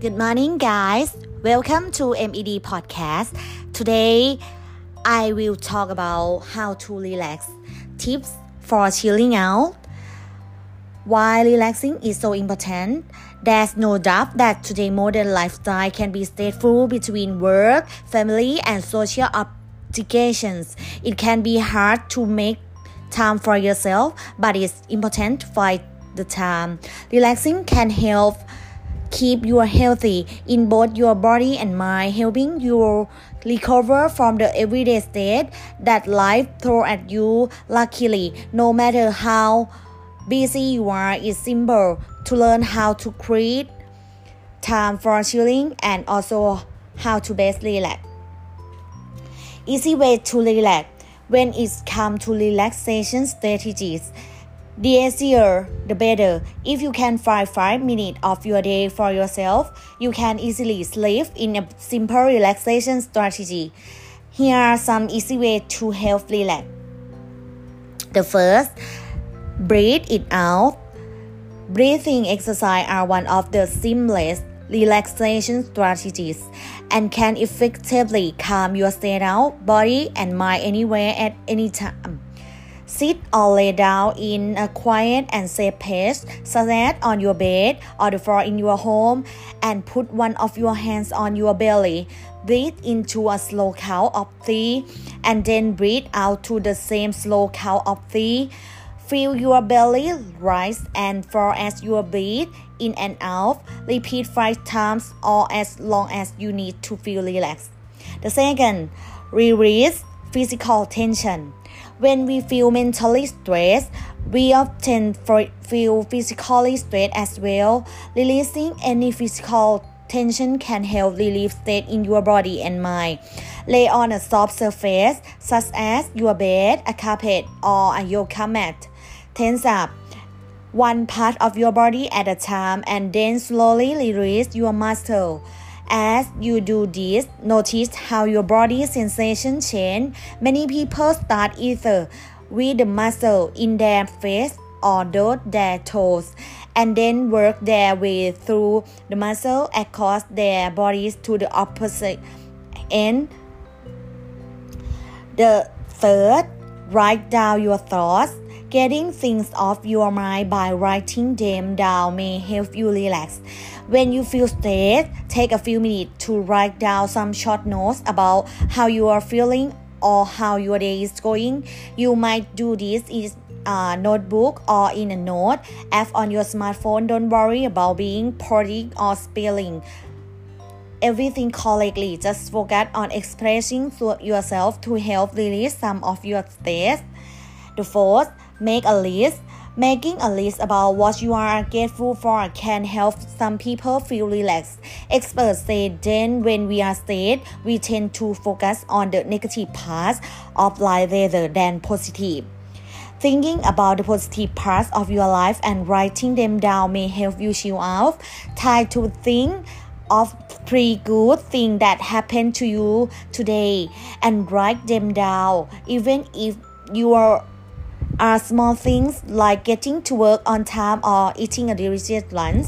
Good morning, guys. Welcome to MED Podcast. Today, I will talk about how to relax. Tips for chilling out. Why relaxing is so important. There's no doubt that today's modern lifestyle can be stressful between work, family, and social obligations. It can be hard to make time for yourself, but it's important to find the time. Relaxing can help.Keep you healthy in both your body and mind, helping you recover from the everyday state that life throws at you. Luckily, no matter how busy you are, it's simple to learn how to create time for chilling and also how to best relax. Easy way to relax. When it comes to relaxation strategies,The easier, the better. If you can find 5 minutes of your day for yourself, you can easily sleep in a simple relaxation strategy. Here are some easy ways to help relax. The first, breathe it out. Breathing exercises are one of the simplest relaxation strategies and can effectively calm your state out, body and mind anywhere at any time.Sit or lay down in a quiet and safe place, such as on your bed or the floor in your home, and put one of your hands on your belly. Breathe into a slow count of 3, and then breathe out to the same slow count of 3. Feel your belly rise and fall as you breathe in and out. Repeat 5 times or as long as you need to feel relaxed. The second, release physical tension.When we feel mentally stressed, we often feel physically stressed as well. Releasing any physical tension can help relieve stress in your body and mind. Lay on a soft surface, such as your bed, a carpet, or a yoga mat. Tense up one part of your body at a time and then slowly release your muscle.As you do this, notice how your body sensation change. Many people start either with the muscle in their face or their toes, and then work their way through the muscle across their bodies to the opposite end. The third, write down your thoughts. Getting things off your mind by writing them down may help you relax. When you feel stressed, take a few minutes to write down some short notes about how you are feeling or how your day is going. You might do this in a notebook or in a note app on your smartphone. Don't worry about being poetic or spelling everything correctly. Just focus on expressing yourself to help release some of your stress. The fourth,Make a list. Making a list about what you are grateful for can help some people feel relaxed. Experts say then when we are stressed, we tend to focus on the negative parts of life rather than positive. Thinking about the positive parts of your life and writing them down may help you chill out. Try to think of 3 good things that happened to you today and write them down. Even if you are small things like getting to work on time or eating a delicious lunch.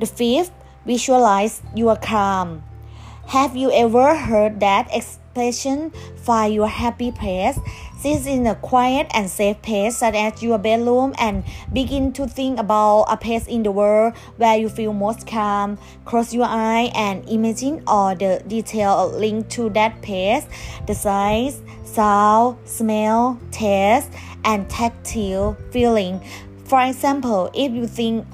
The fifth, visualize your calm. Have you ever heard that expression, find your happy place? Sit in a quiet and safe place such as your bedroom and begin to think about a place in the world where you feel most calm. Close your eye and imagine all the details linked to that place, the size,Sound, smell, taste, and tactile feeling. For example, if you think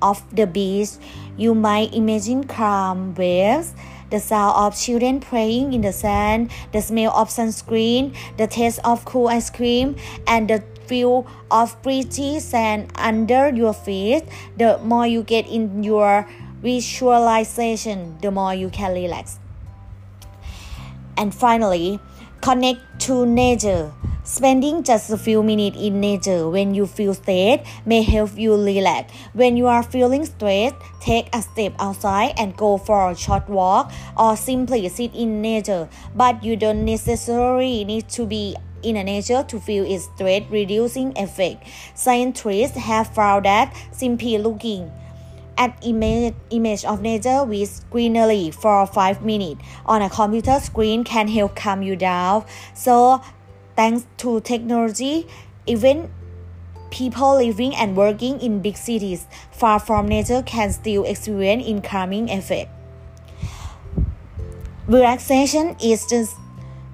of the beach, you might imagine calm waves, the sound of children playing in the sand, the smell of sunscreen, the taste of cool ice cream, and the feel of pretty sand under your feet. The more you get in your visualization, the more you can relax. And finally,Connect to nature. Spending just a few minutes in nature when you feel stressed may help you relax. When you are feeling stressed, take a step outside and go for a short walk or simply sit in nature. But you don't necessarily need to be in nature to feel its stress reducing effect. Scientists have found that simply looking at image of nature with greenery for 5 minutes on a computer screen can help calm you down. So thanks to technology, even people living and working in big cities far from nature can still experience in calming effect. Relaxation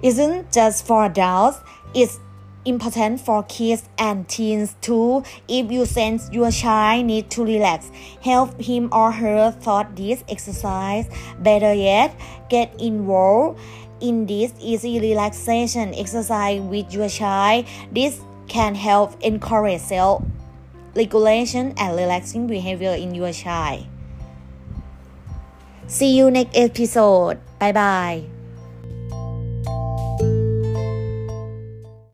isn't just for adults. It's important for kids and teens too. If you sense your child needs to relax, help him or her through this exercise. Better yet, get involved in this easy relaxation exercise with your child. This can help encourage self-regulation and relaxing behavior in your child. See you next episode. Bye bye.